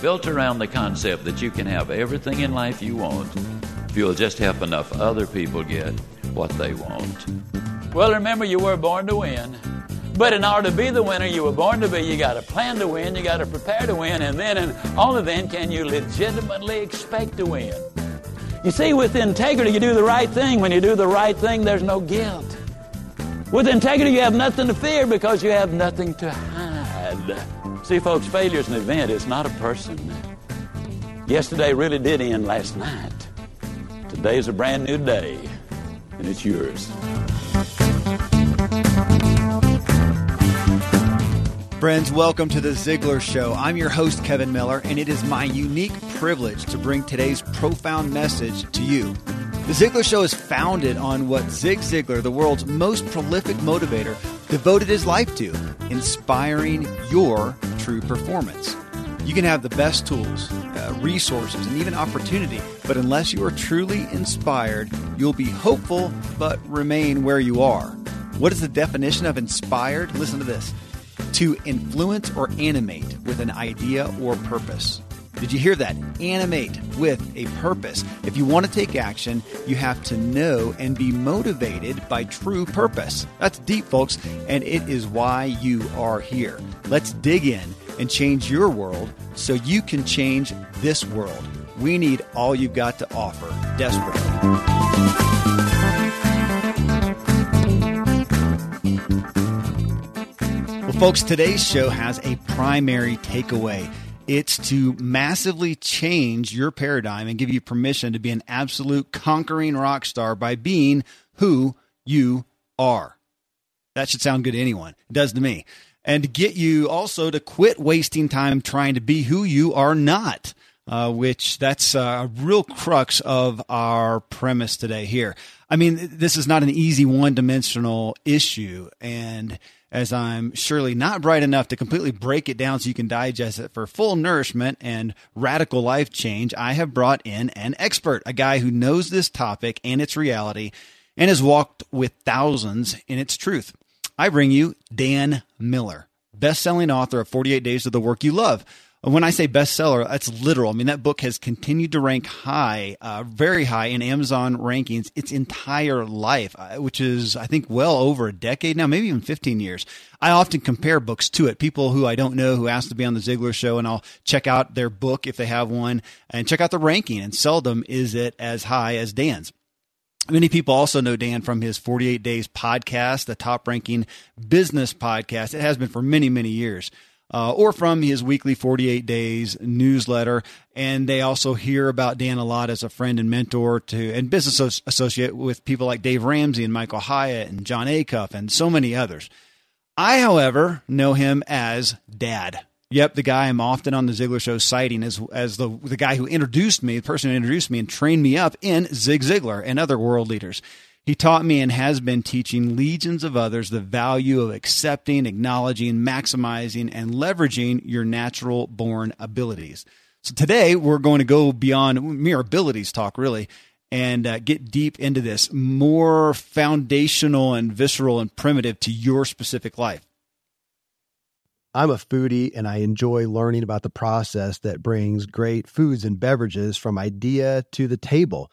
built around the concept that you can have everything in life you want if you'll just help enough other people get what they want. Well, remember, you were born to win. But in order to be the winner you were born to be, you got to plan to win, you got to prepare to win, and only then can you legitimately expect to win. You see, with integrity, you do the right thing. When you do the right thing, there's no guilt. With integrity, you have nothing to fear because you have nothing to hide. See, folks, failure's an event. It's not a person. Yesterday really did end last night. Today's a brand new day, and it's yours. Friends, welcome to The Ziglar Show. I'm your host, Kevin Miller, and it is my unique privilege to bring today's profound message to you. The Ziglar Show is founded on what Zig Ziglar, the world's most prolific motivator, devoted his life to, inspiring your true performance. You can have the best tools, resources, and even opportunity, but unless you are truly inspired, you'll be hopeful but remain where you are. What is the definition of inspired? Listen to this. To influence or animate with an idea or purpose. Did you hear that? Animate with a purpose. If you want to take action, you have to know and be motivated by true purpose. That's deep, folks, and it is why you are here. Let's dig in and change your world so you can change this world. We need all you've got to offer desperately. Folks, today's show has a primary takeaway. It's to massively change your paradigm and give you permission to be an absolute conquering rock star by being who you are. That should sound good to anyone. It does to me. And to get you also to quit wasting time trying to be who you are not, which that's a real crux of our premise today here. I mean, this is not an easy one-dimensional issue, and as I'm surely not bright enough to completely break it down so you can digest it for full nourishment and radical life change, I have brought in an expert, a guy who knows this topic and its reality and has walked with thousands in its truth. I bring you Dan Miller, best-selling author of 48 Days to the Work You Love. When I say bestseller, that's literal. I mean, that book has continued to rank high, very high in Amazon rankings its entire life, which is, I think, well over a decade now, maybe even 15 years. I often compare books to it. People who I don't know who ask to be on The Ziglar Show, and I'll check out their book if they have one and check out the ranking, and seldom is it as high as Dan's. Many people also know Dan from his 48 Days podcast, the top-ranking business podcast. It has been for many, many years. Or from his weekly 48 Days newsletter. And they also hear about Dan a lot as a friend and mentor to and business associate with people like Dave Ramsey and Michael Hyatt and John Acuff and so many others. I, however, know him as Dad. Yep, the guy I'm often on The Ziglar Show citing as the guy who introduced me, the person who introduced me and trained me up in Zig Ziglar and other world leaders. He taught me and has been teaching legions of others the value of accepting, acknowledging, maximizing, and leveraging your natural-born abilities. So today, we're going to go beyond mere abilities talk, really, and get deep into this, more foundational and visceral and primitive to your specific life. I'm a foodie, and I enjoy learning about the process that brings great foods and beverages from idea to the table.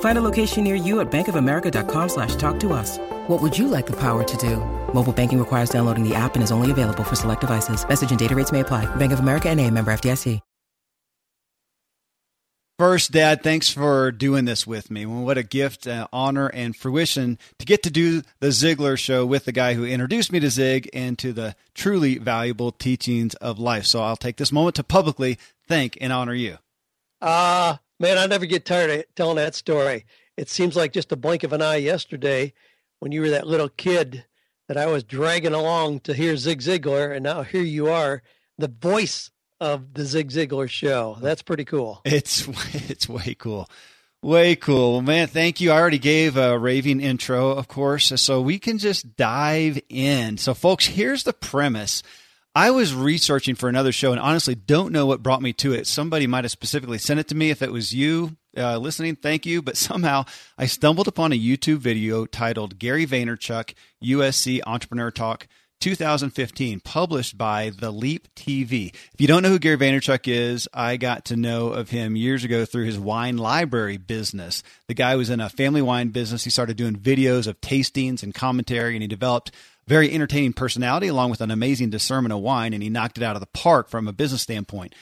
Find a location near you at bankofamerica.com/talktous. What would you like the power to do? Mobile banking requires downloading the app and is only available for select devices. Message and data rates may apply. Bank of America N.A., member FDIC. First, Dad, thanks for doing this with me. What a gift, honor, and fruition to get to do the Ziglar Show with the guy who introduced me to Zig and to the truly valuable teachings of life. So I'll take this moment to publicly thank and honor you. Man, I never get tired of telling that story. It seems like just a blink of an eye yesterday when you were that little kid that I was dragging along to hear Zig Ziglar, and now here you are, the voice of the Zig Ziglar Show. That's pretty cool. It's way cool. Way cool. Well, man, thank you. I already gave a raving intro, of course, so we can just dive in. So, folks, here's the premise. I was researching for another show and honestly don't know what brought me to it. Somebody might have specifically sent it to me. If it was you listening, thank you. But somehow I stumbled upon a YouTube video titled Gary Vaynerchuk, USC Entrepreneur Talk 2015, published by The Leap TV. If you don't know who Gary Vaynerchuk is, I got to know of him years ago through his wine library business. The guy was in a family wine business. He started doing videos of tastings and commentary, and he developed a very entertaining personality along with an amazing discernment of wine, and he knocked it out of the park from a business standpoint.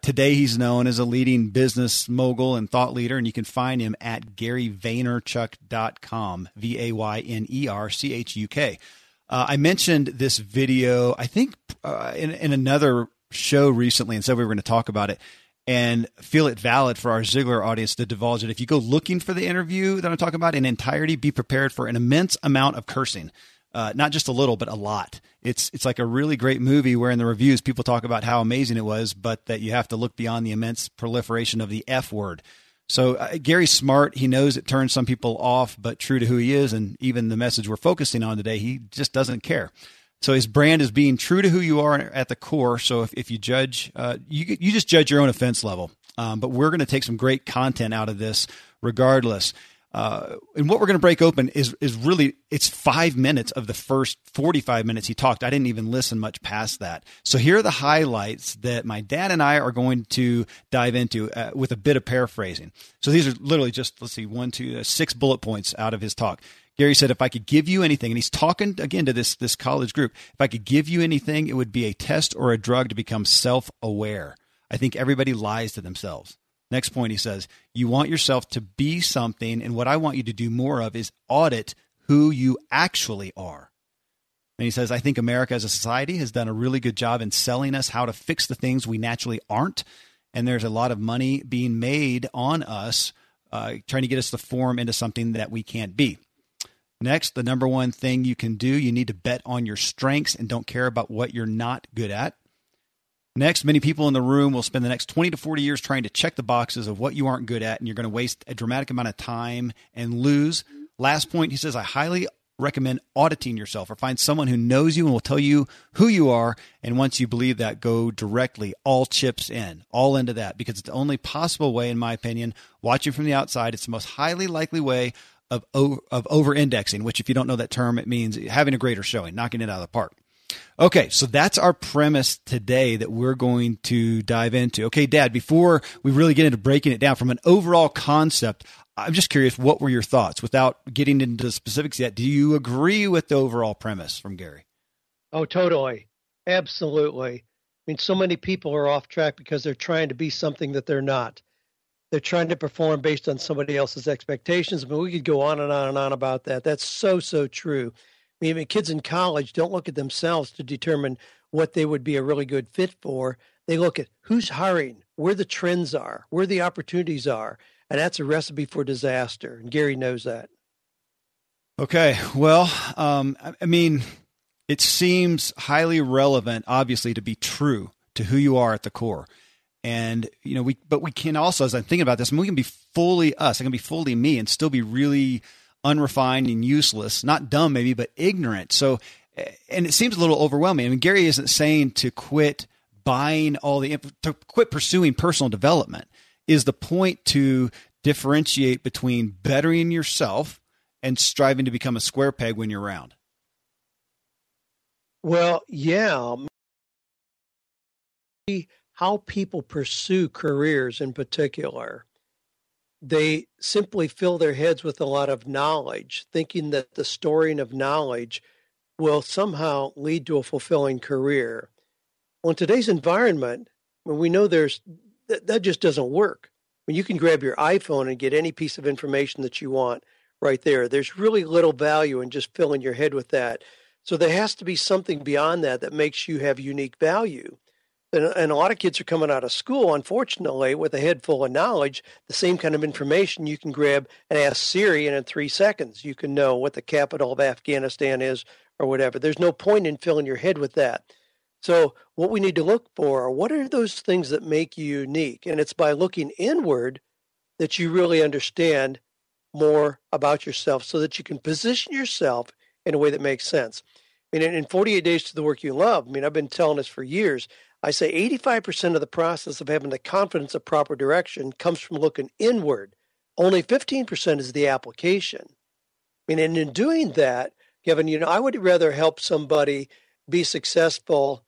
Today, he's known as a leading business mogul and thought leader, and you can find him at GaryVaynerchuk.com, VAYNERCHUK. I mentioned this video, I think, in another show recently, and so we were going to talk about it and feel it valid for our Ziglar audience to divulge it. If you go looking for the interview that I'm talking about in entirety, be prepared for an immense amount of cursing. Not just a little, but a lot. It's like a really great movie where in the reviews, people talk about how amazing it was, but that you have to look beyond the immense proliferation of the F word. So Gary's smart. He knows it turns some people off, but true to who he is and even the message we're focusing on today, he just doesn't care. So his brand is being true to who you are at the core. So if you judge, you just judge your own offense level. But we're going to take some great content out of this regardless. And what we're going to break open is really, it's 5 minutes of the first 45 minutes he talked. I didn't even listen much past that. So here are the highlights that my dad and I are going to dive into with a bit of paraphrasing. So these are literally just, let's see, 6 bullet points out of his talk. Gary said, if I could give you anything, and he's talking again to this college group, if I could give you anything, it would be a test or a drug to become self-aware. I think everybody lies to themselves. Next point, he says, you want yourself to be something, and what I want you to do more of is audit who you actually are. And he says, I think America as a society has done a really good job in selling us how to fix the things we naturally aren't, and there's a lot of money being made on us, trying to get us to form into something that we can't be. Next, the number one thing you can do, you need to bet on your strengths and don't care about what you're not good at. Next, many people in the room will spend the next 20 to 40 years trying to check the boxes of what you aren't good at, and you're going to waste a dramatic amount of time and lose. Last point, he says, I highly recommend auditing yourself or find someone who knows you and will tell you who you are. And once you believe that, go directly, all chips in, all into that, because it's the only possible way, in my opinion, watching from the outside, it's the most highly likely way of over-indexing, which if you don't know that term, it means having a greater showing, knocking it out of the park. Okay, so that's our premise today that we're going to dive into. Okay, Dad, before we really get into breaking it down from an overall concept, I'm just curious, what were your thoughts? Without getting into the specifics yet, do you agree with the overall premise from Gary? Oh, totally. Absolutely. I mean, so many people are off track because they're trying to be something that they're not. They're trying to perform based on somebody else's expectations. I mean, we could go on and on and on about that. That's so, so true. I mean, kids in college don't look at themselves to determine what they would be a really good fit for. They look at who's hiring, where the trends are, where the opportunities are, and that's a recipe for disaster. And Gary knows that. Okay. Well, I mean, it seems highly relevant, obviously, to be true to who you are at the core. And, you know, but we can also, as I'm thinking about this, we can be fully us. I can be fully me and still be really unrefined and useless, not dumb maybe, but ignorant. So, and it seems a little overwhelming. I mean, Gary isn't saying to quit buying to quit pursuing personal development. Is the point to differentiate between bettering yourself and striving to become a square peg when you're round? Well, yeah. How people pursue careers in particular. They simply fill their heads with a lot of knowledge, thinking that the storing of knowledge will somehow lead to a fulfilling career. Well, in today's environment, when we know that just doesn't work. When you can grab your iPhone and get any piece of information that you want right there, there's really little value in just filling your head with that. So there has to be something beyond that that makes you have unique value. And a lot of kids are coming out of school, unfortunately, with a head full of knowledge, the same kind of information you can grab and ask Siri, and in 3 seconds you can know what the capital of Afghanistan is or whatever. There's no point in filling your head with that. So what we need to look for are what are those things that make you unique? And it's by looking inward that you really understand more about yourself so that you can position yourself in a way that makes sense. I mean, in 48 Days to the Work You Love, I mean, I've been telling this for years. I say 85% of the process of having the confidence of proper direction comes from looking inward. Only 15% is the application. I mean, and in doing that, Kevin, you know, I would rather help somebody be successful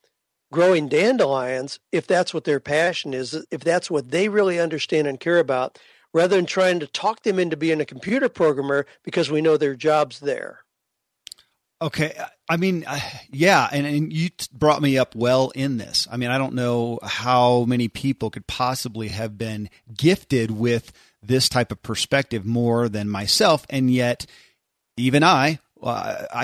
growing dandelions, if that's what their passion is, if that's what they really understand and care about, rather than trying to talk them into being a computer programmer because we know their job's there. Okay. I mean, yeah. And you brought me up well in this. I mean, I don't know how many people could possibly have been gifted with this type of perspective more than myself. And yet even I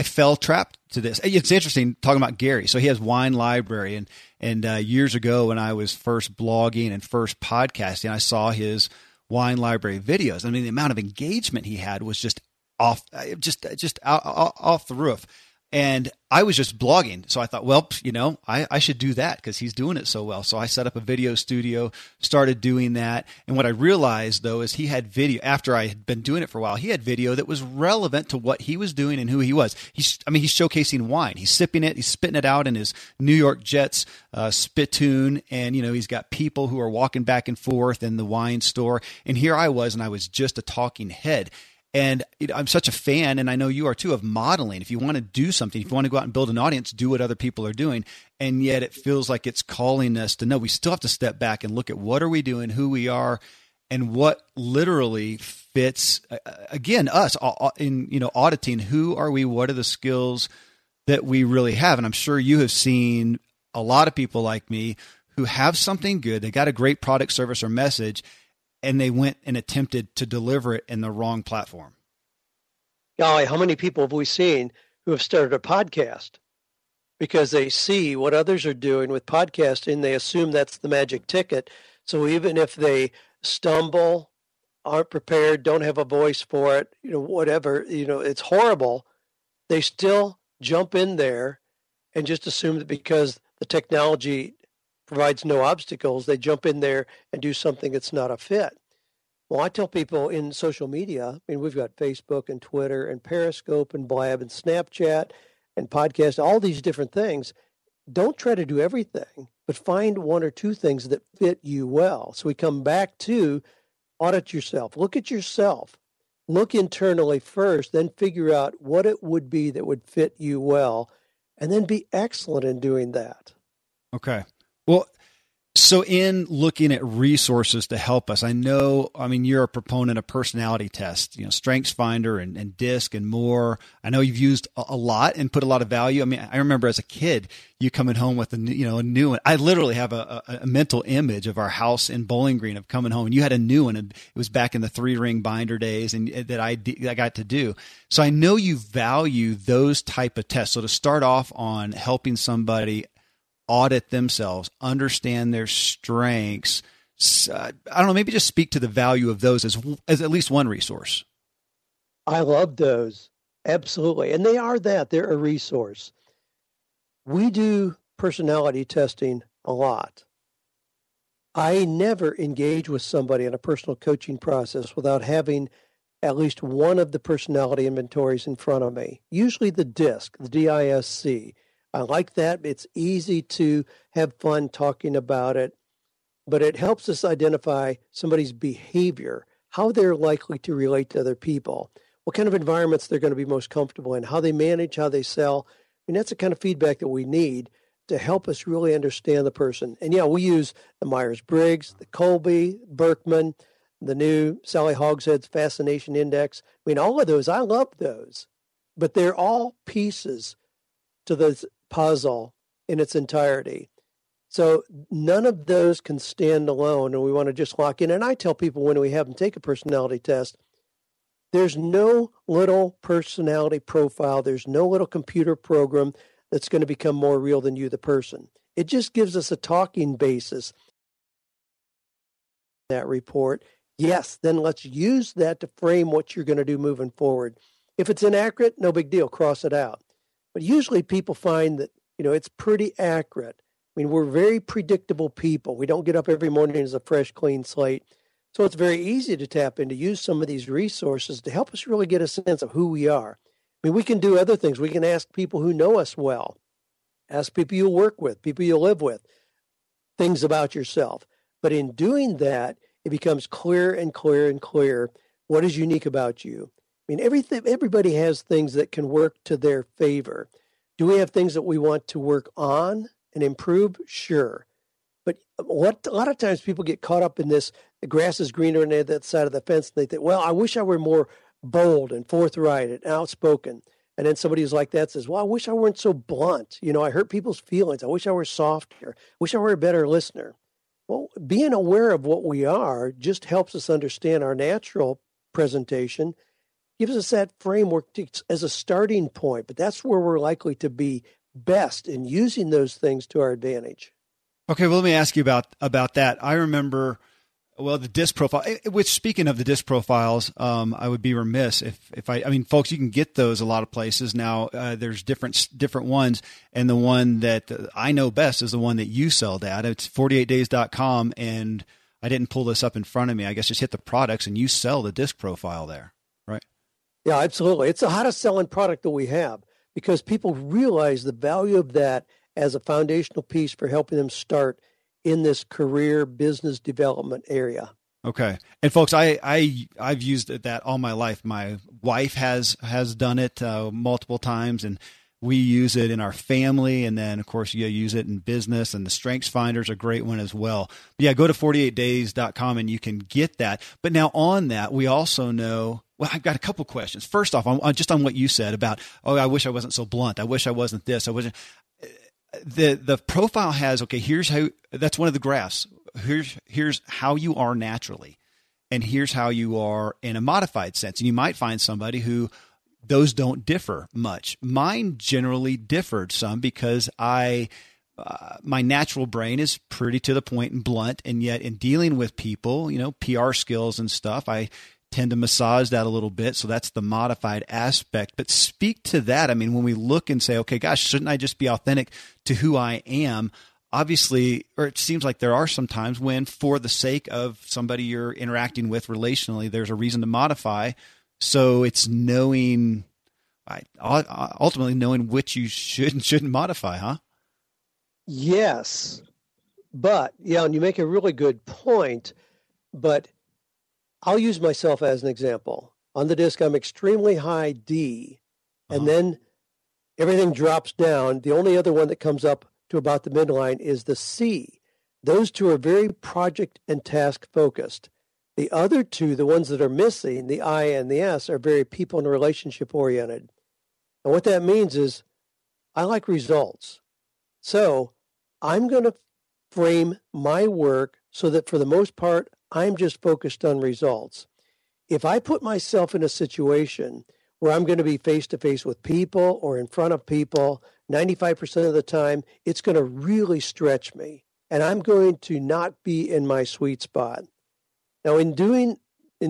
fell trapped to this. It's interesting talking about Gary. So he has Wine Library, and years ago when I was first blogging and first podcasting, I saw his Wine Library videos. I mean, the amount of engagement he had was just off the roof. And I was just blogging. So I thought, well, you know, I should do that because he's doing it so well. So I set up a video studio, started doing that. And what I realized, though, is he had video after I had been doing it for a while. He had video that was relevant to what he was doing and who he was. He's showcasing wine. He's sipping it. He's spitting it out in his New York Jets spittoon. And, you know, he's got people who are walking back and forth in the wine store. And here I was, and I was just a talking head. And I'm such a fan, and I know you are too, of modeling. If you want to do something, if you want to go out and build an audience, do what other people are doing. And yet it feels like it's calling us to know we still have to step back and look at what are we doing, who we are, and what literally fits, again, us in, you know, auditing. Who are we? What are the skills that we really have? And I'm sure you have seen a lot of people like me who have something good. They got a great product, service, or message, and they went and attempted to deliver it in the wrong platform. Golly, how many people have we seen who have started a podcast because they see what others are doing with podcasting? They assume that's the magic ticket. So even if they stumble, aren't prepared, don't have a voice for it, you know, whatever, you know, it's horrible. They still jump in there and just assume that because the technology provides no obstacles, they jump in there and do something that's not a fit. Well, I tell people in social media, I mean, we've got Facebook and Twitter and Periscope and Blab and Snapchat and podcast, all these different things. Don't try to do everything, but find one or two things that fit you well. So we come back to audit yourself, look at yourself, look internally first, then figure out what it would be that would fit you well, and then be excellent in doing that. Okay. Well, so in looking at resources to help us, I mean, you're a proponent of personality tests, you know, StrengthsFinder and DISC and more. I know you've used a lot and put a lot of value. I mean, I remember as a kid, you coming home with a new one. I literally have a mental image of our house in Bowling Green of coming home, and you had a new one. And it was back in the 3-ring binder days, and that I got to do. So I know you value those type of tests. So to start off on helping somebody audit themselves, understand their strengths. I don't know, maybe just speak to the value of those as at least one resource. I love those. Absolutely. And they are that. They're a resource. We do personality testing a lot. I never engage with somebody in a personal coaching process without having at least one of the personality inventories in front of me, usually the DISC, the DISC. I like that. It's easy to have fun talking about it, but it helps us identify somebody's behavior, how they're likely to relate to other people, what kind of environments they're going to be most comfortable in, how they manage, how they sell. mean, that's the kind of feedback that we need to help us really understand the person. And yeah, we use the Myers-Briggs, the Colby, Berkman, the new Sally Hogshead's Fascination Index. I mean, all of those, I love those, but they're all pieces to this puzzle in its entirety. So none of those can stand alone, and we want to just lock in. And I tell people when we have them take a personality test, there's no little personality profile. There's no little computer program that's going to become more real than you, the person. It just gives us a talking basis. That report, yes, then let's use that to frame what you're going to do moving forward. If it's inaccurate, no big deal, cross it out. But usually people find that, you know, it's pretty accurate. I mean, we're very predictable people. We don't get up every morning as a fresh, clean slate. So it's very easy to tap into, use some of these resources to help us really get a sense of who we are. I mean, we can do other things. We can ask people who know us well, ask people you work with, people you live with, things about yourself. But in doing that, it becomes clearer and clearer and clearer what is unique about you. I mean, everybody has things that can work to their favor. Do we have things that we want to work on and improve? Sure. But what a lot of times people get caught up in this, the grass is greener on the other side of the fence, and they think, well, I wish I were more bold and forthright and outspoken. And then somebody who's like that says, well, I wish I weren't so blunt. You know, I hurt people's feelings. I wish I were softer. I wish I were a better listener. Well, being aware of what we are just helps us understand our natural presentation, gives us that framework to, as a starting point, but that's where we're likely to be best in using those things to our advantage. Okay, well, let me ask you about that. I remember, well, the DISC profile, which speaking of the DISC profiles, I would be remiss if I mean, folks, you can get those a lot of places now. There's different ones. And the one that I know best is the one that you sell, Dad. It's 48days.com. And I didn't pull this up in front of me. I guess just hit the products and you sell the DISC profile there, right? Yeah, absolutely. It's the hottest selling product that we have because people realize the value of that as a foundational piece for helping them start in this career business development area. Okay. And folks, I've used that all my life. My wife has done it multiple times, and we use it in our family. And then of course you use it in business, and the StrengthsFinder is a great one as well. But yeah, go to 48days.com and you can get that. But now on that, we also know, well, I've got a couple questions. First off, just on what you said about, oh, I wish I wasn't so blunt. I wish I wasn't this. I wasn't. The profile has, okay, here's how, that's one of the graphs. Here's how you are naturally, and here's how you are in a modified sense. And you might find somebody who those don't differ much. Mine generally differed some because my natural brain is pretty to the point and blunt. And yet in dealing with people, you know, PR skills and stuff, I tend to massage that a little bit. So that's the modified aspect, but speak to that. I mean, when we look and say, okay, gosh, shouldn't I just be authentic to who I am? Obviously, or it seems like there are some times when for the sake of somebody you're interacting with relationally, there's a reason to modify. So it's knowing, ultimately knowing which you should and shouldn't modify, huh? Yes. But yeah, and you make a really good point, but I'll use myself as an example. On the DISC, I'm extremely high D, and then everything drops down. The only other one that comes up to about the midline is the C. Those two are very project and task focused. The other two, the ones that are missing, the I and the S, are very people and relationship oriented. And what that means is I like results. So I'm going to frame my work so that for the most part, I'm just focused on results. If I put myself in a situation where I'm going to be face-to-face with people or in front of people, 95% of the time, it's going to really stretch me, and I'm going to not be in my sweet spot. Now, in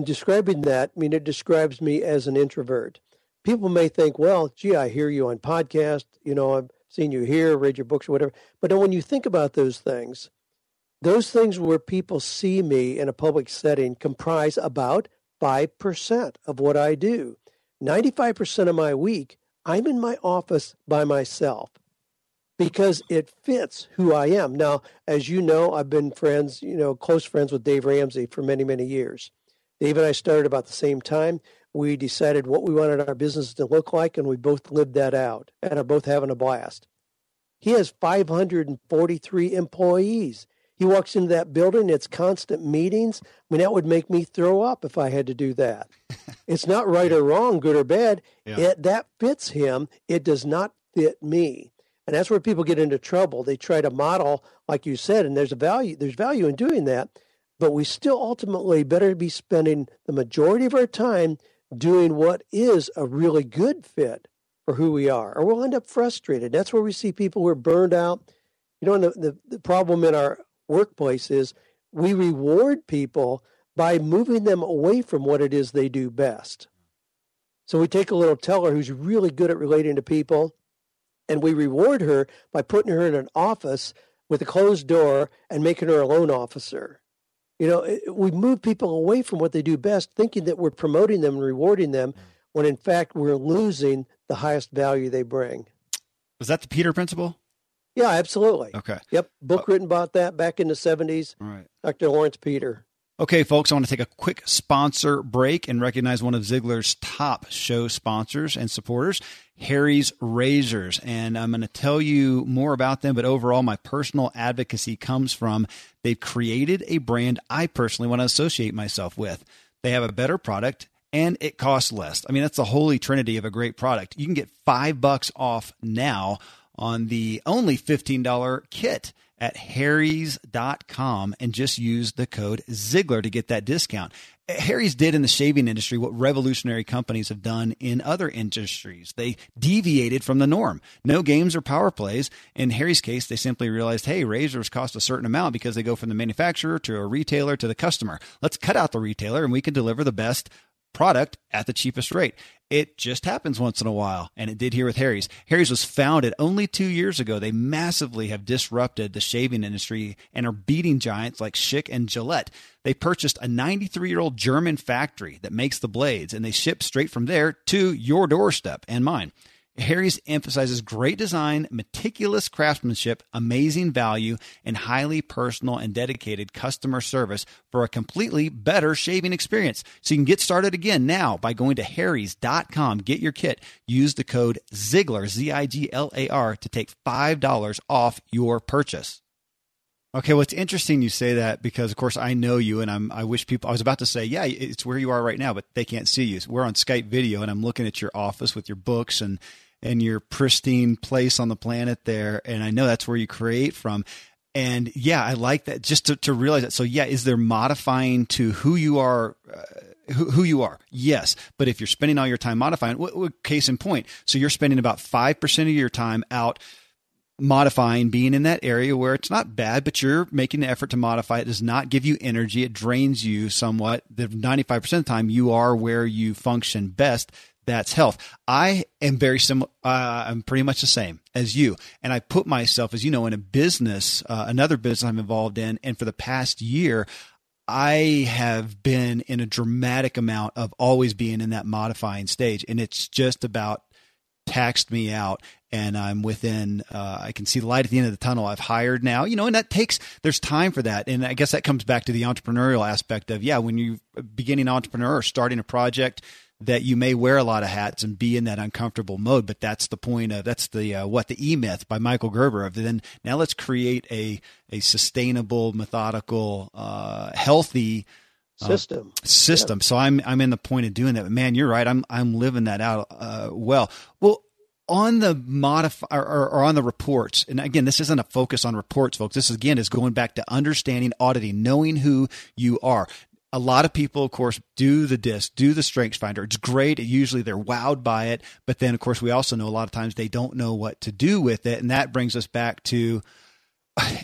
describing that, I mean, it describes me as an introvert. People may think, well, gee, I hear you on podcast, you know, I've seen you here, read your books or whatever. But when you think about those things where people see me in a public setting comprise about 5% of what I do. 95% of my week, I'm in my office by myself because it fits who I am. Now, as you know, I've been friends, you know, close friends with Dave Ramsey for many, many years. Dave and I started about the same time. We decided what we wanted our business to look like, and we both lived that out and are both having a blast. He has 543 employees. He walks into that building, it's constant meetings. I mean, that would make me throw up if I had to do that. It's not right or wrong, good or bad. Yeah. That fits him. It does not fit me. And that's where people get into trouble. They try to model, like you said, and there's value in doing that. But we still ultimately better be spending the majority of our time doing what is a really good fit for who we are, or we'll end up frustrated. That's where we see people who are burned out. You know, and the problem in our workplace is we reward people by moving them away from what it is they do best. So we take a little teller who's really good at relating to people, and we reward her by putting her in an office with a closed door and making her a loan officer. You know, we move people away from what they do best, thinking that we're promoting them and rewarding them, when in fact we're losing the highest value they bring. Was that the Peter Principle? Yeah, absolutely. Okay. Yep. Book written about that back in the 70s. All right. Dr. Lawrence Peter. Okay, folks, I want to take a quick sponsor break and recognize one of Ziglar's top show sponsors and supporters, Harry's Razors. And I'm going to tell you more about them, but overall, my personal advocacy comes from they've created a brand I personally want to associate myself with. They have a better product and it costs less. I mean, that's the holy trinity of a great product. You can get $5 off now on the only $15 kit at harrys.com and just use the code Ziglar to get that discount. Harry's did in the shaving industry what revolutionary companies have done in other industries. They deviated from the norm. No games or power plays. In Harry's case, they simply realized, hey, razors cost a certain amount because they go from the manufacturer to a retailer to the customer. Let's cut out the retailer and we can deliver the best product at the cheapest rate. It just happens once in a while, and it did here with Harry's. Harry's was founded only 2 years ago. They massively have disrupted the shaving industry and are beating giants like Schick and Gillette. They purchased a 93-year-old German factory that makes the blades, and they ship straight from there to your doorstep and mine. Harry's emphasizes great design, meticulous craftsmanship, amazing value, and highly personal and dedicated customer service for a completely better shaving experience. So you can get started again now by going to harrys.com. Get your kit. Use the code Ziglar, Ziglar, to take $5 off your purchase. Okay, well, it's interesting you say that because, of course, I know you, and I wish people – I was about to say, yeah, it's where you are right now, but they can't see you. So we're on Skype video, and I'm looking at your office with your books and your pristine place on the planet there, and I know that's where you create from. And, yeah, I like that just to realize that. So, yeah, is there modifying to who you are who you are? Yes, but if you're spending all your time modifying – case in point, so you're spending about 5% of your time out – modifying, being in that area where it's not bad, but you're making the effort to modify. It does not give you energy. It drains you somewhat. The 95% of the time you are where you function best. That's health. I am very similar. I'm pretty much the same as you. And I put myself, as you know, in a business, another business I'm involved in. And for the past year, I have been in a dramatic amount of always being in that modifying stage. And it's just about taxed me out. And I'm within, I can see the light at the end of the tunnel. I've hired now, you know, and that takes, there's time for that. And I guess that comes back to the entrepreneurial aspect of, yeah, when you're beginning entrepreneur or starting a project that you may wear a lot of hats and be in that uncomfortable mode. But that's the point of, that's the, what the E-Myth by Michael Gerber of then now let's create a sustainable, methodical, healthy system. Yeah. So I'm in the point of doing that, but man, you're right. I'm living that out. Well, on the modify or on the reports, and again, this isn't a focus on reports, folks. This again is going back to understanding, auditing, knowing who you are. A lot of people, of course, do the DISC, do the StrengthsFinder. It's great. Usually they're wowed by it. But then, of course, we also know a lot of times they don't know what to do with it. And that brings us back to,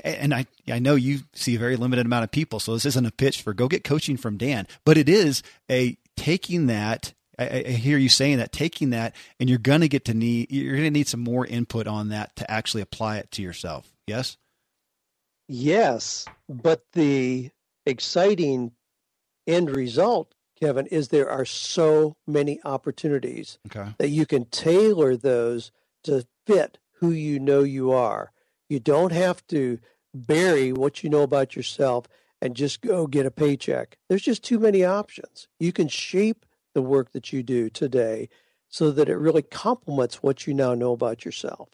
and I know you see a very limited amount of people, so this isn't a pitch for go get coaching from Dan, but it is a taking that. I hear you saying that, taking that, and you're going to need some more input on that to actually apply it to yourself. Yes. Yes. But the exciting end result, Kevin, is there are so many opportunities that you can tailor those to fit who you know you are. You don't have to bury what you know about yourself and just go get a paycheck. There's just too many options. You can shape the work that you do today so that it really complements what you now know about yourself.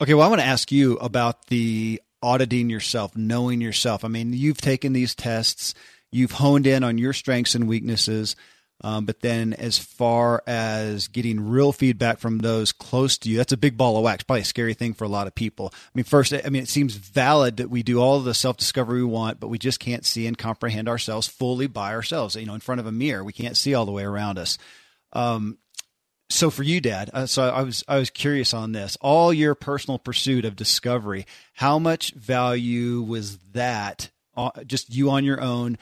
Okay, well, I want to ask you about the auditing yourself, knowing yourself. I mean, you've taken these tests, you've honed in on your strengths and weaknesses, but then as far as getting real feedback from those close to you, that's a big ball of wax, probably a scary thing for a lot of people. I mean, first, I mean, it seems valid that we do all the self-discovery we want, but we just can't see and comprehend ourselves fully by ourselves, you know, in front of a mirror. We can't see all the way around us. So for you, Dad, so I was curious on this, all your personal pursuit of discovery, how much value was that just you on your own,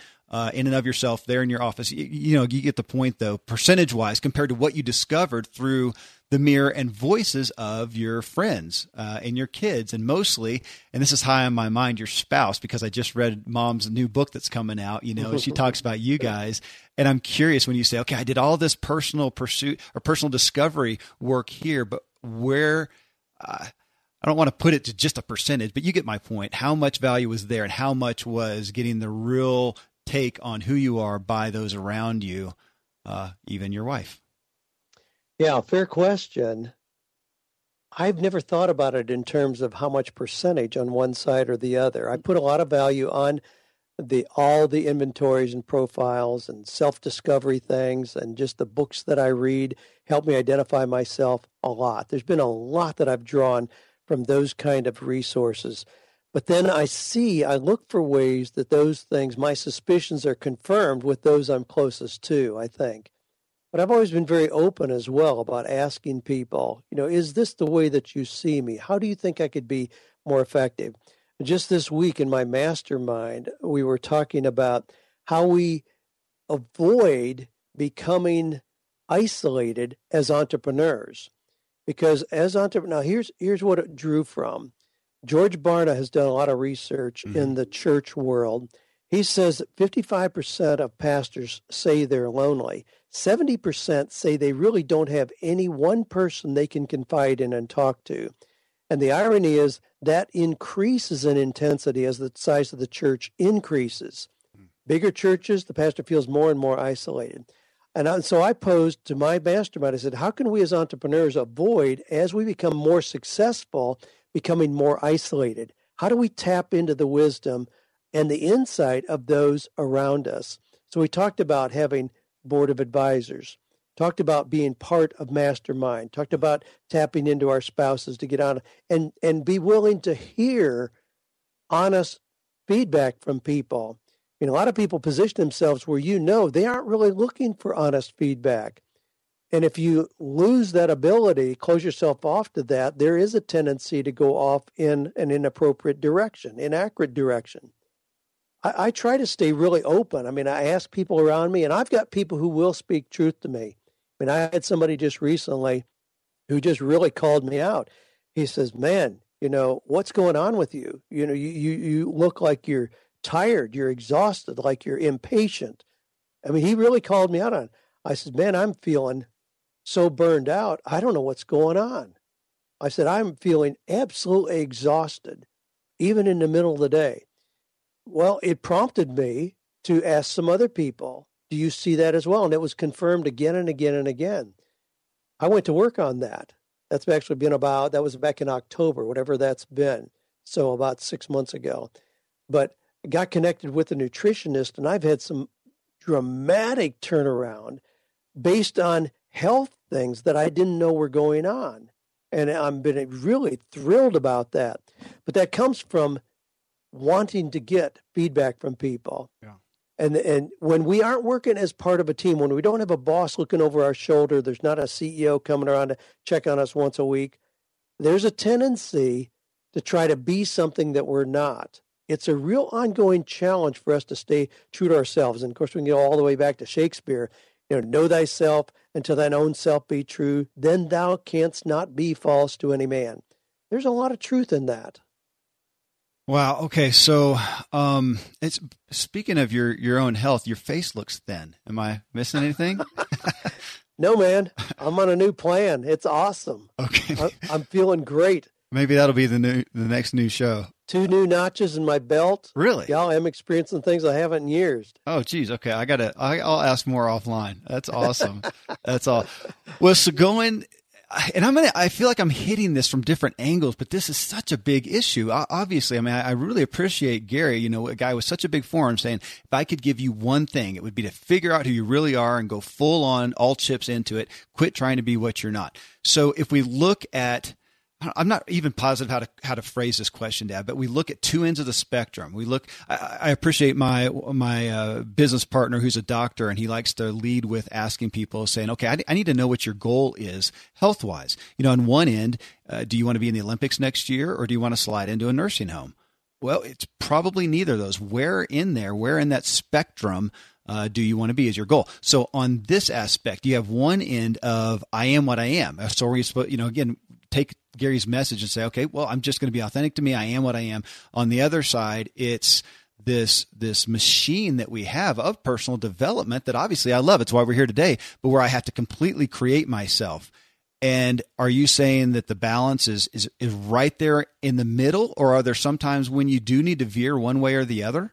in and of yourself there in your office? You know, you get the point though, percentage wise, compared to what you discovered through the mirror and voices of your friends, and your kids, and mostly, and this is high on my mind, your spouse, because I just read Mom's new book that's coming out, you know, and she talks about you guys. And I'm curious when you say, okay, I did all this personal pursuit or personal discovery work here, but where, I don't want to put it to just a percentage, but you get my point. How much value was there and how much was getting the real take on who you are by those around you, even your wife? Yeah, fair question. I've never thought about it in terms of how much percentage on one side or the other. I put a lot of value on all the inventories and profiles and self-discovery things, and just the books that I read help me identify myself a lot. There's been a lot that I've drawn from those kind of resources. But then I look for ways that those things, my suspicions, are confirmed with those I'm closest to, I think. But I've always been very open as well about asking people, you know, is this the way that you see me? How do you think I could be more effective? Just this week in my mastermind, we were talking about how we avoid becoming isolated as entrepreneurs. Because as entrepreneurs, here's what it drew from. George Barna has done a lot of research in the church world. He says that 55% of pastors say they're lonely. 70% say they really don't have any one person they can confide in and talk to. And the irony is that increases in intensity as the size of the church increases. Bigger churches, the pastor feels more and more isolated. And so I posed to my mastermind, I said, how can we as entrepreneurs avoid, as we become more successful, becoming more isolated? How do we tap into the wisdom and the insight of those around us? So we talked about having board of advisors, talked about being part of mastermind, talked about tapping into our spouses to get on and be willing to hear honest feedback from people. You know, a lot of people position themselves where, you know, they aren't really looking for honest feedback. And if you lose that ability, close yourself off to that, there is a tendency to go off in an inappropriate direction, inaccurate direction. I try to stay really open. I mean, I ask people around me, and I've got people who will speak truth to me. I mean, I had somebody just recently who just really called me out. He says, man, you know, what's going on with you? You know, you look like you're tired, you're exhausted, like you're impatient. I mean, he really called me out on it. I said, man, I'm feeling so burned out. I don't know what's going on. I said, I'm feeling absolutely exhausted, even in the middle of the day. Well, it prompted me to ask some other people, do you see that as well? And it was confirmed again and again and again. I went to work on that. That's actually been about, that was back in October, whatever that's been. So about 6 months ago. But I got connected with a nutritionist, and I've had some dramatic turnaround based on health things that I didn't know were going on. And I've been really thrilled about that. But that comes from wanting to get feedback from people. Yeah. And when we aren't working as part of a team, when we don't have a boss looking over our shoulder, there's not a CEO coming around to check on us once a week, there's a tendency to try to be something that we're not. It's a real ongoing challenge for us to stay true to ourselves. And of course, we can go all the way back to Shakespeare, you know thyself, until thine own self be true, then thou canst not be false to any man. There's a lot of truth in that. Wow. Okay. So, it's speaking of your own health, your face looks thin. Am I missing anything? No, man, I'm on a new plan. It's awesome. Okay. I'm feeling great. Maybe that'll be the next new show. 2 new notches in my belt. Really? Yeah, I'm experiencing things I haven't used. Oh, geez. Okay. I'll ask more offline. That's awesome. That's all. Well, so I feel like I'm hitting this from different angles, but this is such a big issue. Obviously, I mean, I really appreciate Gary, you know, a guy with such a big forum saying, if I could give you one thing, it would be to figure out who you really are and go full on all chips into it. Quit trying to be what you're not. So if we look at, I'm not even positive how to phrase this question, Dad, but we look at 2 ends of the spectrum. We look, I appreciate my business partner who's a doctor, and he likes to lead with asking people, saying, okay, I need to know what your goal is health-wise. You know, on one end, do you want to be in the Olympics next year, or do you want to slide into a nursing home? Well, it's probably neither of those. Where in that spectrum do you want to be as your goal? So on this aspect, you have one end of I am what I am. So we're supposed, you know, again, take Gary's message and say, okay, well, I'm just going to be authentic to me. I am what I am. On the other side, it's this machine that we have of personal development that obviously I love. It's why we're here today, but where I have to completely create myself. And are you saying that the balance is right there in the middle, or are there sometimes when you do need to veer one way or the other?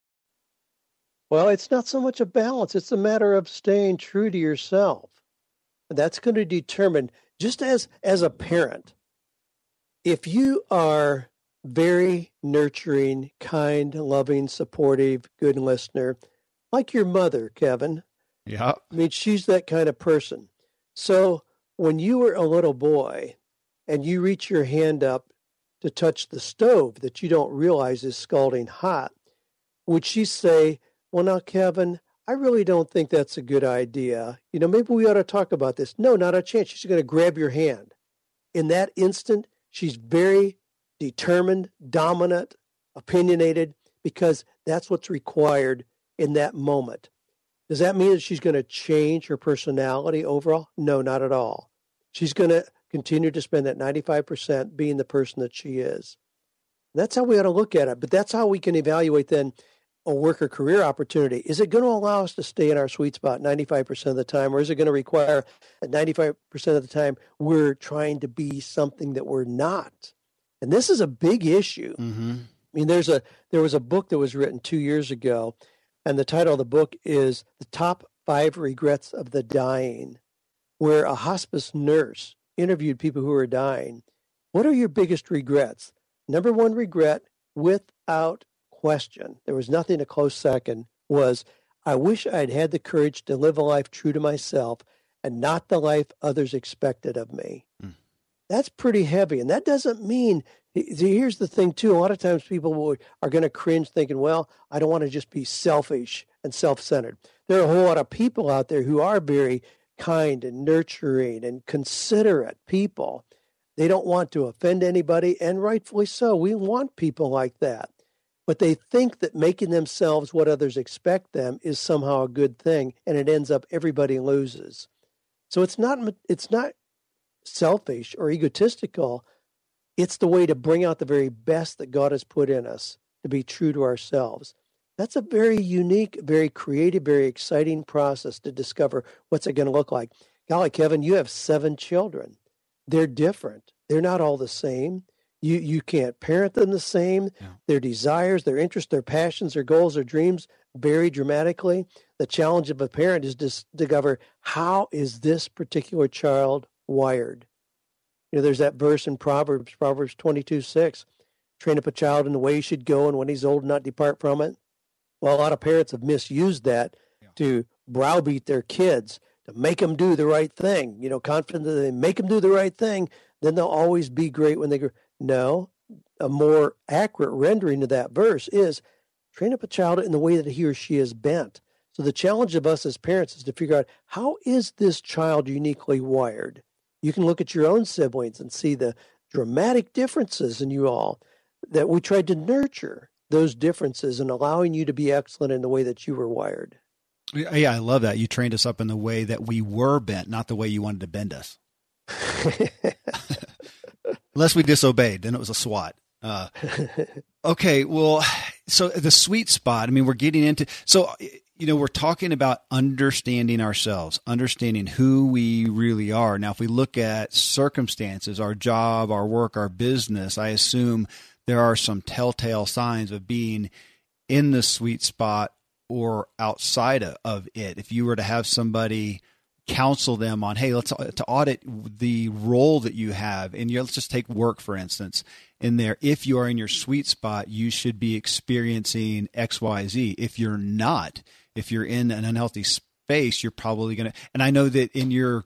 Well, it's not so much a balance. It's a matter of staying true to yourself. And that's going to determine, just as a parent, if you are very nurturing, kind, loving, supportive, good listener, like your mother, Kevin. Yeah. I mean, she's that kind of person. So when you were a little boy and you reach your hand up to touch the stove that you don't realize is scalding hot, would she say, well, now, Kevin, I really don't think that's a good idea. You know, maybe we ought to talk about this. No, not a chance. She's going to grab your hand. in that instant, she's very determined, dominant, opinionated, because that's what's required in that moment. Does that mean that she's going to change her personality overall? No, not at all. She's going to continue to spend that 95% being the person that she is. That's how we ought to look at it. But that's how we can evaluate then a work or career opportunity. Is it going to allow us to stay in our sweet spot 95% of the time, or is it going to require that 95% of the time we're trying to be something that we're not? And this is a big issue. Mm-hmm. I mean, there was a book that was written 2 years ago, and the title of the book is The Top Five Regrets of the Dying, where a hospice nurse interviewed people who are dying. What are your biggest regrets? Number one regret, without question, there was nothing a close second, was, I wish I'd had the courage to live a life true to myself and not the life others expected of me. Mm. That's pretty heavy. And that doesn't mean, here's the thing too, a lot of times people are going to cringe thinking, well, I don't want to just be selfish and self-centered. There are a whole lot of people out there who are very kind and nurturing and considerate people. They don't want to offend anybody, and rightfully so. We want people like that. But they think that making themselves what others expect them is somehow a good thing, and it ends up everybody loses. So it's not selfish or egotistical. It's the way to bring out the very best that God has put in us, to be true to ourselves. That's a very unique, very creative, very exciting process to discover what's it going to look like. Golly, Kevin, you have 7 children. They're different. They're not all the same. You can't parent them the same. Yeah. Their desires, their interests, their passions, their goals, their dreams vary dramatically. The challenge of a parent is to discover, how is this particular child wired? You know, there's that verse in Proverbs 22:6, train up a child in the way he should go, and when he's old, not depart from it. Well, a lot of parents have misused that to browbeat their kids, to make them do the right thing. You know, confident that they make them do the right thing, then they'll always be great when they grow. No, a more accurate rendering of that verse is, train up a child in the way that he or she is bent. So the challenge of us as parents is to figure out, how is this child uniquely wired? You can look at your own siblings and see the dramatic differences in you all, that we tried to nurture those differences and allowing you to be excellent in the way that you were wired. Yeah, I love that. You trained us up in the way that we were bent, not the way you wanted to bend us. Unless we disobeyed, then it was a SWAT. Okay, well, so the sweet spot, I mean, we're getting into, so, you know, we're talking about understanding ourselves, understanding who we really are. Now, if we look at circumstances, our job, our work, our business, I assume there are some telltale signs of being in the sweet spot or outside of it. If you were to have somebody counsel them on, hey, let's to audit the role that you have, and let's just take work, for instance, in there. If you are in your sweet spot, you should be experiencing X, Y, Z. If you're not, if you're in an unhealthy space, you're probably going to, and I know that in your,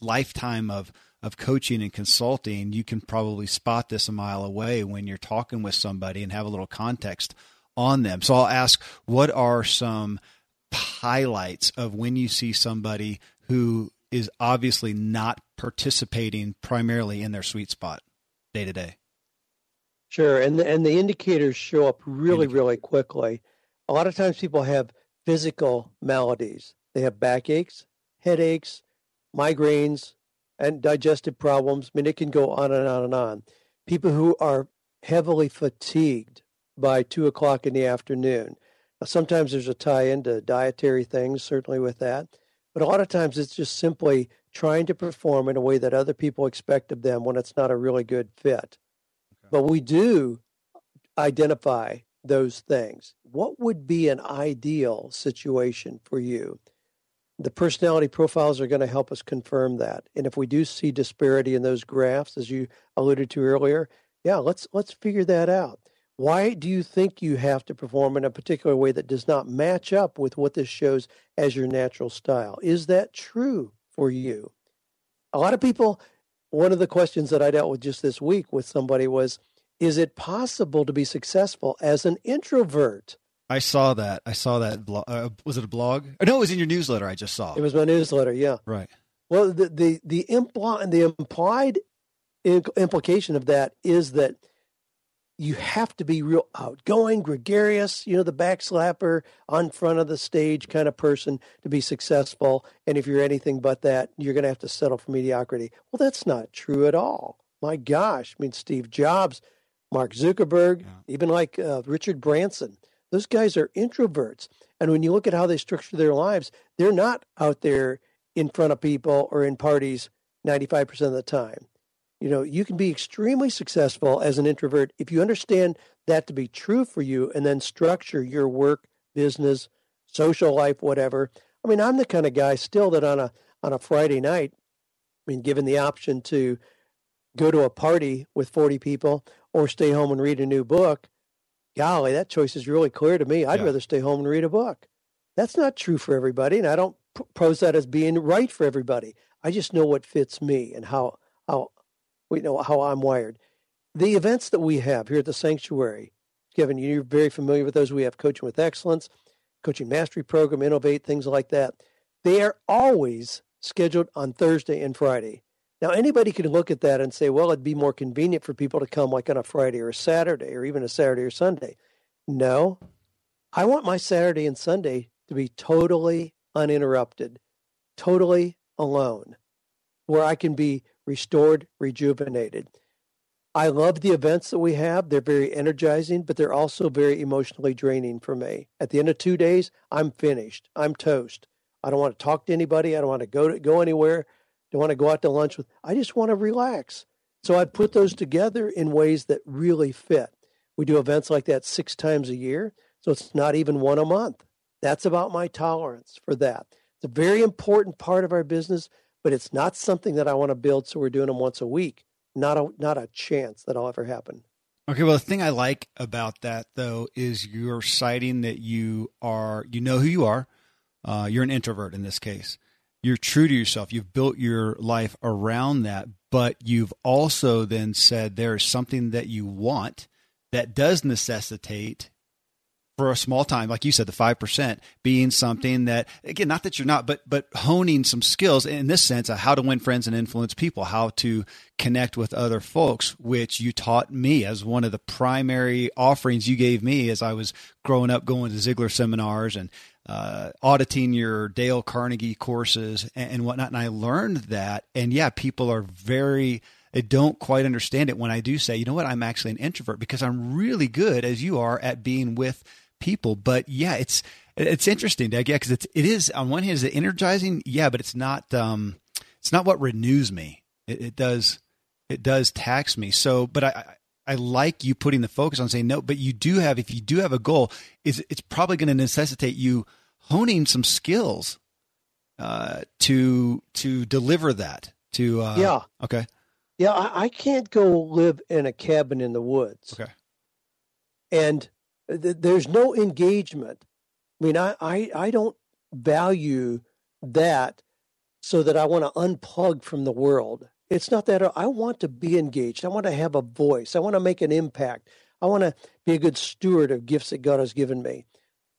lifetime of coaching and consulting, you can probably spot this a mile away when you're talking with somebody and have a little context on them. So I'll ask, what are some highlights of when you see somebody who is obviously not participating primarily in their sweet spot day to day? Sure. And the indicators show up really, really quickly. A lot of times people have physical maladies. They have backaches, headaches, migraines, and digestive problems. I mean, it can go on and on and on. People who are heavily fatigued by 2:00 in the afternoon. Now, sometimes there's a tie into dietary things, certainly with that. But a lot of times it's just simply trying to perform in a way that other people expect of them when it's not a really good fit. Okay. But we do identify those things. What would be an ideal situation for you? The personality profiles are going to help us confirm that. And if we do see disparity in those graphs, as you alluded to earlier, let's figure that out. Why do you think you have to perform in a particular way that does not match up with what this shows as your natural style? Is that true for you? A lot of people, one of the questions that I dealt with just this week with somebody was, is it possible to be successful as an introvert? I saw that. Was it a blog? No, it was in your newsletter I just saw. It was my newsletter, yeah. Right. Well, the implied implication of that is that you have to be real outgoing, gregarious, the backslapper on front of the stage kind of person to be successful. And if you're anything but that, you're going to have to settle for mediocrity. Well, that's not true at all. My gosh. I mean, Steve Jobs, Mark Zuckerberg, even like Richard Branson, those guys are introverts. And when you look at how they structure their lives, they're not out there in front of people or in parties 95% of the time. You can be extremely successful as an introvert if you understand that to be true for you and then structure your work, business, social life, whatever. I mean, I'm the kind of guy still that on a Friday night, given the option to go to a party with 40 people or stay home and read a new book, golly, that choice is really clear to me. I'd rather stay home and read a book. That's not true for everybody, and I don't pose that as being right for everybody. I just know what fits me and how I'm wired. The events that we have here at the sanctuary, Kevin, you're very familiar with those. We have Coaching with Excellence, Coaching Mastery Program, Innovate, things like that. They are always scheduled on Thursday and Friday. Now, anybody can look at that and say, well, it'd be more convenient for people to come like on a Friday or a Saturday or even a Saturday or Sunday. No, I want my Saturday and Sunday to be totally uninterrupted, totally alone, where I can be restored, rejuvenated. I love the events that we have. They're very energizing, but they're also very emotionally draining for me. At the end of 2 days, I'm finished. I'm toast. I don't want to talk to anybody. I don't want to go anywhere. Don't want to go out to lunch with. I just want to relax. So I put those together in ways that really fit. We do events like that 6 times a year, so it's not even one a month. That's about my tolerance for that. It's a very important part of our business, but it's not something that I want to build. So we're doing them once a week. Not a chance that'll ever happen. Okay. Well, the thing I like about that though, is you're citing that you know who you are. You're an introvert in this case. You're true to yourself. You've built your life around that, but you've also then said there is something that you want that does necessitate for a small time, like you said, the 5% being something that, again, not that you're not, but honing some skills in this sense of how to win friends and influence people, how to connect with other folks, which you taught me as one of the primary offerings you gave me as I was growing up, going to Ziglar seminars and auditing your Dale Carnegie courses and whatnot. And I learned that. And yeah, people are they don't quite understand it when I do say, you know what, I'm actually an introvert because I'm really good as you are at being with people. But yeah, it's interesting, Doug. Yeah, because it is on one hand, is it energizing? Yeah, but it's not what renews me. It does tax me. So, but I like you putting the focus on saying no. But if you do have a goal, it's probably going to necessitate you honing some skills to deliver that. Okay. Yeah, I can't go live in a cabin in the woods. Okay, and there's no engagement. I mean, I don't value that so that I want to unplug from the world. It's not that I want to be engaged. I want to have a voice. I want to make an impact. I want to be a good steward of gifts that God has given me.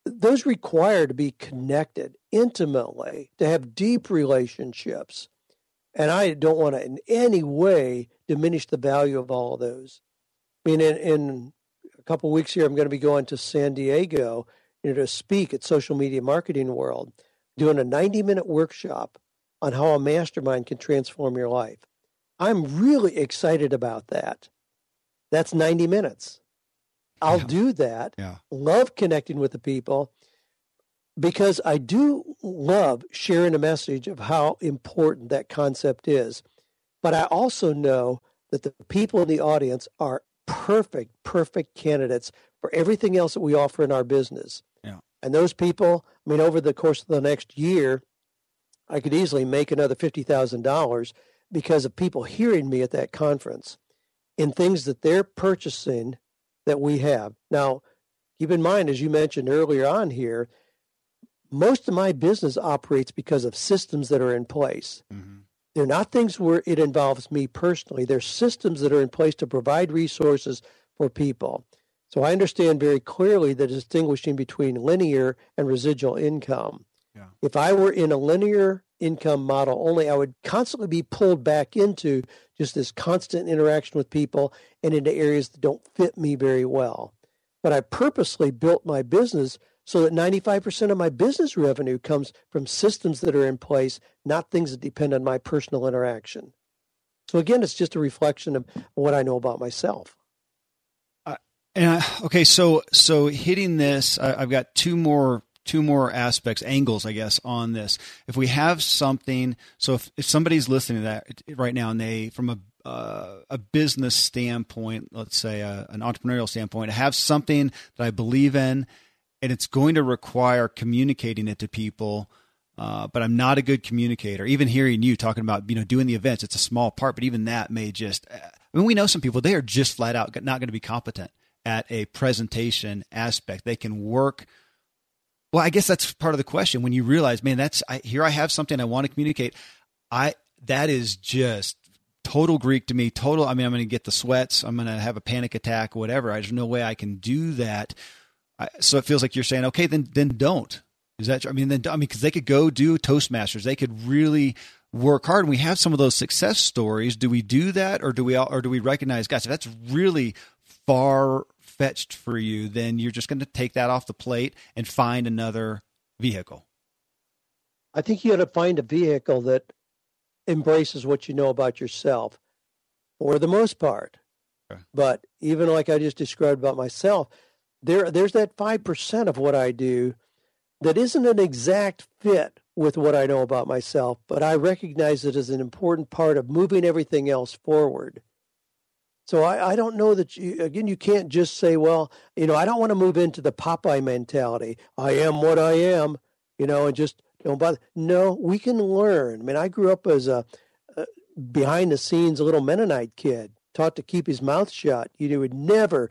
Those require to be connected intimately, to have deep relationships. And I don't want to in any way diminish the value of all of those. I mean, in a couple of weeks here, I'm going to be going to San Diego, to speak at Social Media Marketing World, doing a 90-minute workshop on how a mastermind can transform your life. I'm really excited about that. That's 90 minutes. I'll do that. Yeah. Love connecting with the people because I do love sharing a message of how important that concept is. But I also know that the people in the audience are perfect candidates for everything else that we offer in our business. Yeah. And those people, over the course of the next year, I could easily make another $50,000 because of people hearing me at that conference in things that they're purchasing that we have. Now, keep in mind, as you mentioned earlier on here, most of my business operates because of systems that are in place. Mm-hmm. They're not things where it involves me personally. They're systems that are in place to provide resources for people. So I understand very clearly the distinguishing between linear and residual income. Yeah. If I were in a linear income model, only I would constantly be pulled back into just this constant interaction with people and into areas that don't fit me very well. But I purposely built my business so that 95% of my business revenue comes from systems that are in place, not things that depend on my personal interaction. So again, it's just a reflection of what I know about myself. Okay, so hitting this, I've got two more aspects, angles, I guess, on this. If we have something, so if somebody's listening to that right now and they, from a business standpoint, let's say an entrepreneurial standpoint, I have something that I believe in and it's going to require communicating it to people, but I'm not a good communicator. Even hearing you talking about, doing the events, it's a small part, but even that may just, we know some people, they are just flat out not going to be competent at a presentation aspect. They can work. Well, I guess that's part of the question. When you realize, man, here I have something I want to communicate. That is just total Greek to me. I'm going to get the sweats. I'm going to have a panic attack, whatever. There's no way I can do that. So it feels like you're saying, okay, then don't. Is that true? Because they could go do Toastmasters. They could really work hard. And we have some of those success stories. Do we do that, or do we recognize, gosh, if that's really far-fetched for you, then you're just going to take that off the plate and find another vehicle? I think you got to find a vehicle that embraces what you know about yourself for the most part. Okay. But even like I just described about myself, there's that 5% of what I do that isn't an exact fit with what I know about myself, but I recognize it as an important part of moving everything else forward. So I don't know that you can't just say, well, I don't want to move into the Popeye mentality. I am what I am, and just don't bother. No, we can learn. I grew up as a behind the scenes little Mennonite kid, taught to keep his mouth shut. You would never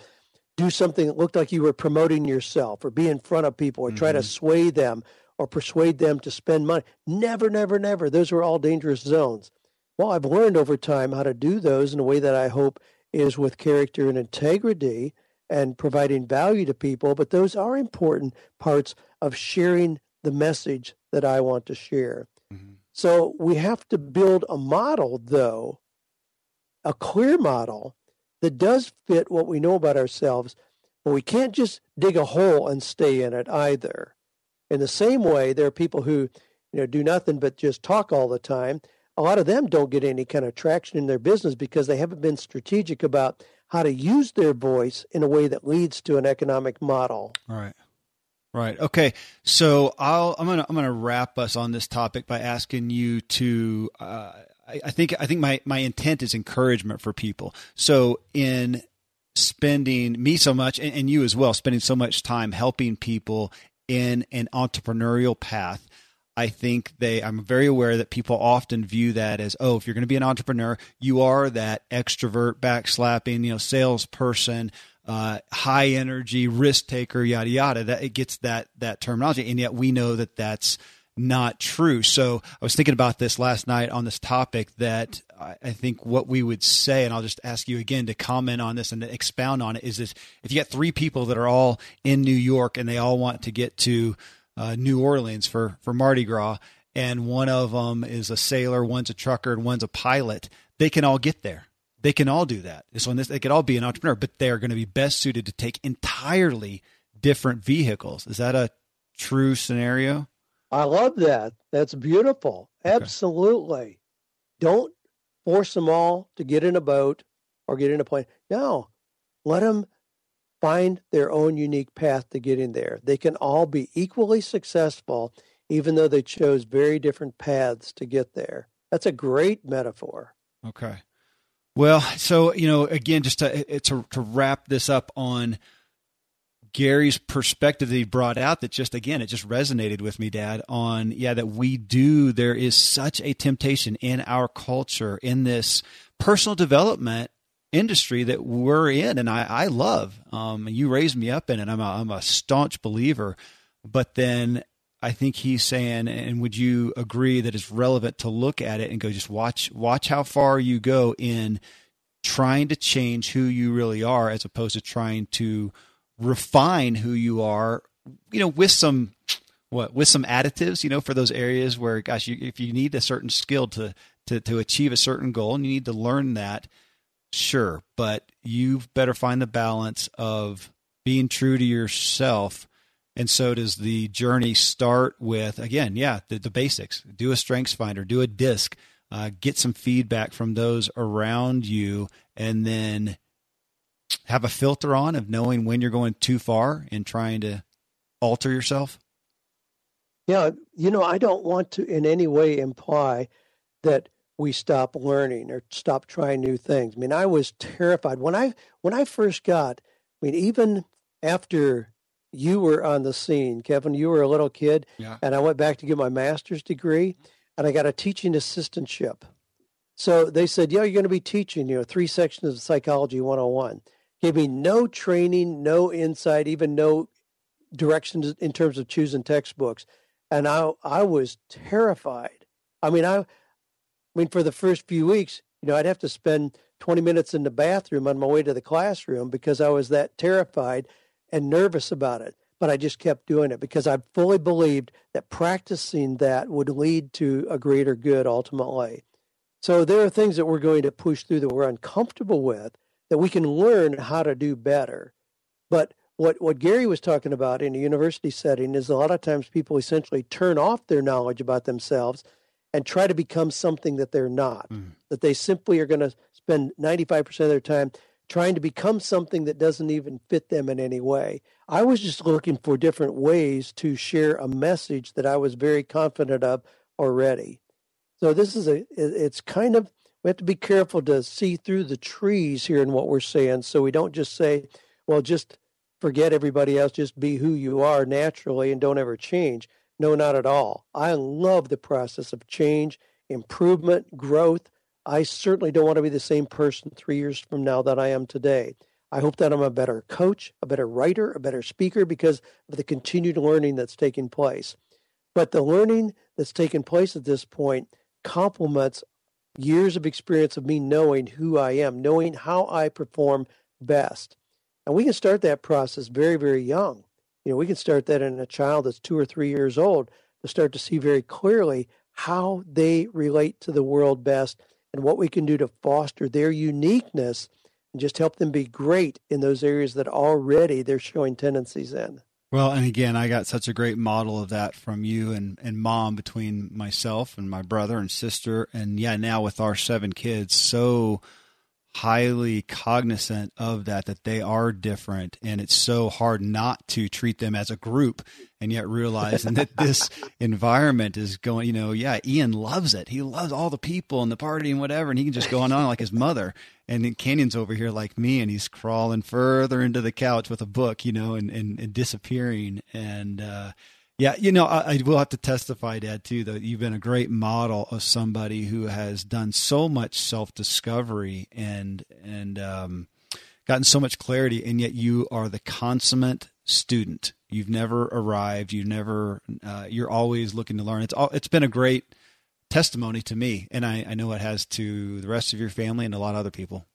do something that looked like you were promoting yourself or be in front of people or try to sway them or persuade them to spend money. Never, never, never. Those were all dangerous zones. Well, I've learned over time how to do those in a way that I hope is with character and integrity and providing value to people. But those are important parts of sharing the message that I want to share. Mm-hmm. So we have to build a model, though, a clear model that does fit what we know about ourselves, but we can't just dig a hole and stay in it either. In the same way, there are people who, do nothing but just talk all the time. A lot of them don't get any kind of traction in their business because they haven't been strategic about how to use their voice in a way that leads to an economic model. Right. Okay. So I'm going to wrap us on this topic by asking you to, I think my intent is encouragement for people. So in spending me so much and you as well, spending so much time helping people in an entrepreneurial path, I think I'm very aware that people often view that as, oh, if you're going to be an entrepreneur, you are that extrovert, backslapping, salesperson, high energy, risk taker, yada, yada. That it gets that terminology. And yet we know that that's not true. So I was thinking about this last night on this topic that I think what we would say, and I'll just ask you again to comment on this and to expound on it, is this: if you got three people that are all in New York and they all want to get to New Orleans for Mardi Gras, and one of them is a sailor, one's a trucker, and one's a pilot, they can all get there. They can all do that. They could all be an entrepreneur, but they are going to be best suited to take entirely different vehicles. Is that a true scenario? I love that. That's beautiful. Okay. Absolutely. Don't force them all to get in a boat or get in a plane. No, let them find their own unique path to get in there. They can all be equally successful, even though they chose very different paths to get there. That's a great metaphor. Okay. Well, so, again, just to wrap this up on Gary's perspective that he brought out, that just, again, it just resonated with me, Dad, on, that there is such a temptation in our culture, in this personal development industry that we're in, and I love. You raised me up in it. I'm a staunch believer, but then I think he's saying, and would you agree that it's relevant to look at it and go, just watch how far you go in trying to change who you really are, as opposed to trying to refine who you are, with some with some additives, you know, for those areas where, gosh, if you need a certain skill to achieve a certain goal and you need to learn that, sure, but you better find the balance of being true to yourself. And so does the journey start with, again, the basics. Do a StrengthsFinder, do a DISC, get some feedback from those around you, and then have a filter on of knowing when you're going too far and trying to alter yourself. Yeah, you know, I don't want to in any way imply that we stop learning or stop trying new things. I mean, I was terrified when I first got, I mean, even after you were on the scene, Kevin, you were a little kid, yeah, and I went back to get my master's degree, and I got a teaching assistantship. So they said, yeah, you're going to be teaching, you know, 3 sections of Psychology 101. Gave me no training, no insight, even no directions in terms of choosing textbooks. And I was terrified. I mean, for the first few weeks, you know, I'd have to spend 20 minutes in the bathroom on my way to the classroom because I was that terrified and nervous about it. But I just kept doing it because I fully believed that practicing that would lead to a greater good ultimately. So there are things that we're going to push through that we're uncomfortable with that we can learn how to do better. But what Gary was talking about in a university setting is a lot of times people essentially turn off their knowledge about themselves and try to become something that they're not, that they simply are going to spend 95% of their time trying to become something that doesn't even fit them in any way. I was just looking for different ways to share a message that I was very confident of already. So this is it's kind of, we have to be careful to see through the trees here in what we're saying. So we don't just say, well, just forget everybody else, just be who you are naturally and don't ever change. No, not at all. I love the process of change, improvement, growth. I certainly don't want to be the same person 3 years from now that I am today. I hope that I'm a better coach, a better writer, a better speaker because of the continued learning that's taking place. But the learning that's taking place at this point complements years of experience of me knowing who I am, knowing how I perform best. And we can start that process very, very young. You know, we can start that in a child that's 2 or 3 years old to start to see very clearly how they relate to the world best and what we can do to foster their uniqueness and just help them be great in those areas that already they're showing tendencies in. Well, and again, I got such a great model of that from you and Mom between myself and my brother and sister. And yeah, now with our 7 kids, so highly cognizant of that they are different. And it's so hard not to treat them as a group and yet realizing that this environment is going, you know, yeah, Ian loves it. He loves all the people and the party and whatever. And he can just go on and on like his mother. And then Canyon's over here like me, and he's crawling further into the couch with a book, you know, and disappearing. And yeah, you know, I will have to testify, Dad, too, that you've been a great model of somebody who has done so much self-discovery and gotten so much clarity, and yet you are the consummate student. You've never arrived. You never. You're always looking to learn. It's been a great testimony to me, and I know it has to the rest of your family and a lot of other people.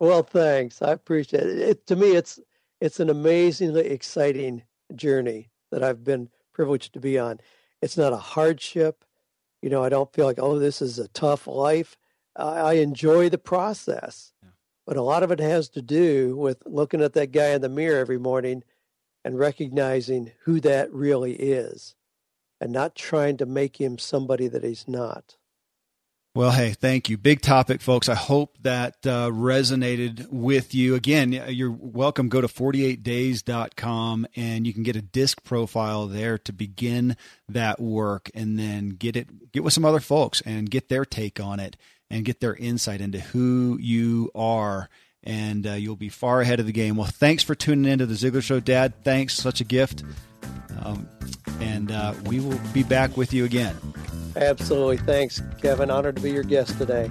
Well, thanks. I appreciate it. To me, it's an amazingly exciting journey that I've been privileged to be on. It's not a hardship. You know, I don't feel like, oh, this is a tough life. I enjoy the process, yeah. But a lot of it has to do with looking at that guy in the mirror every morning and recognizing who that really is, and not trying to make him somebody that he's not. Well, hey, thank you. Big topic, folks. I hope that resonated with you. Again, you're welcome. Go to 48days.com and you can get a DISC profile there to begin that work, and then get with some other folks and get their take on it and get their insight into who you are. And you'll be far ahead of the game. Well, thanks for tuning in to The Ziglar Show, Dad. Thanks. Such a gift. And we will be back with you again. Absolutely. Thanks, Kevin. Honored to be your guest today.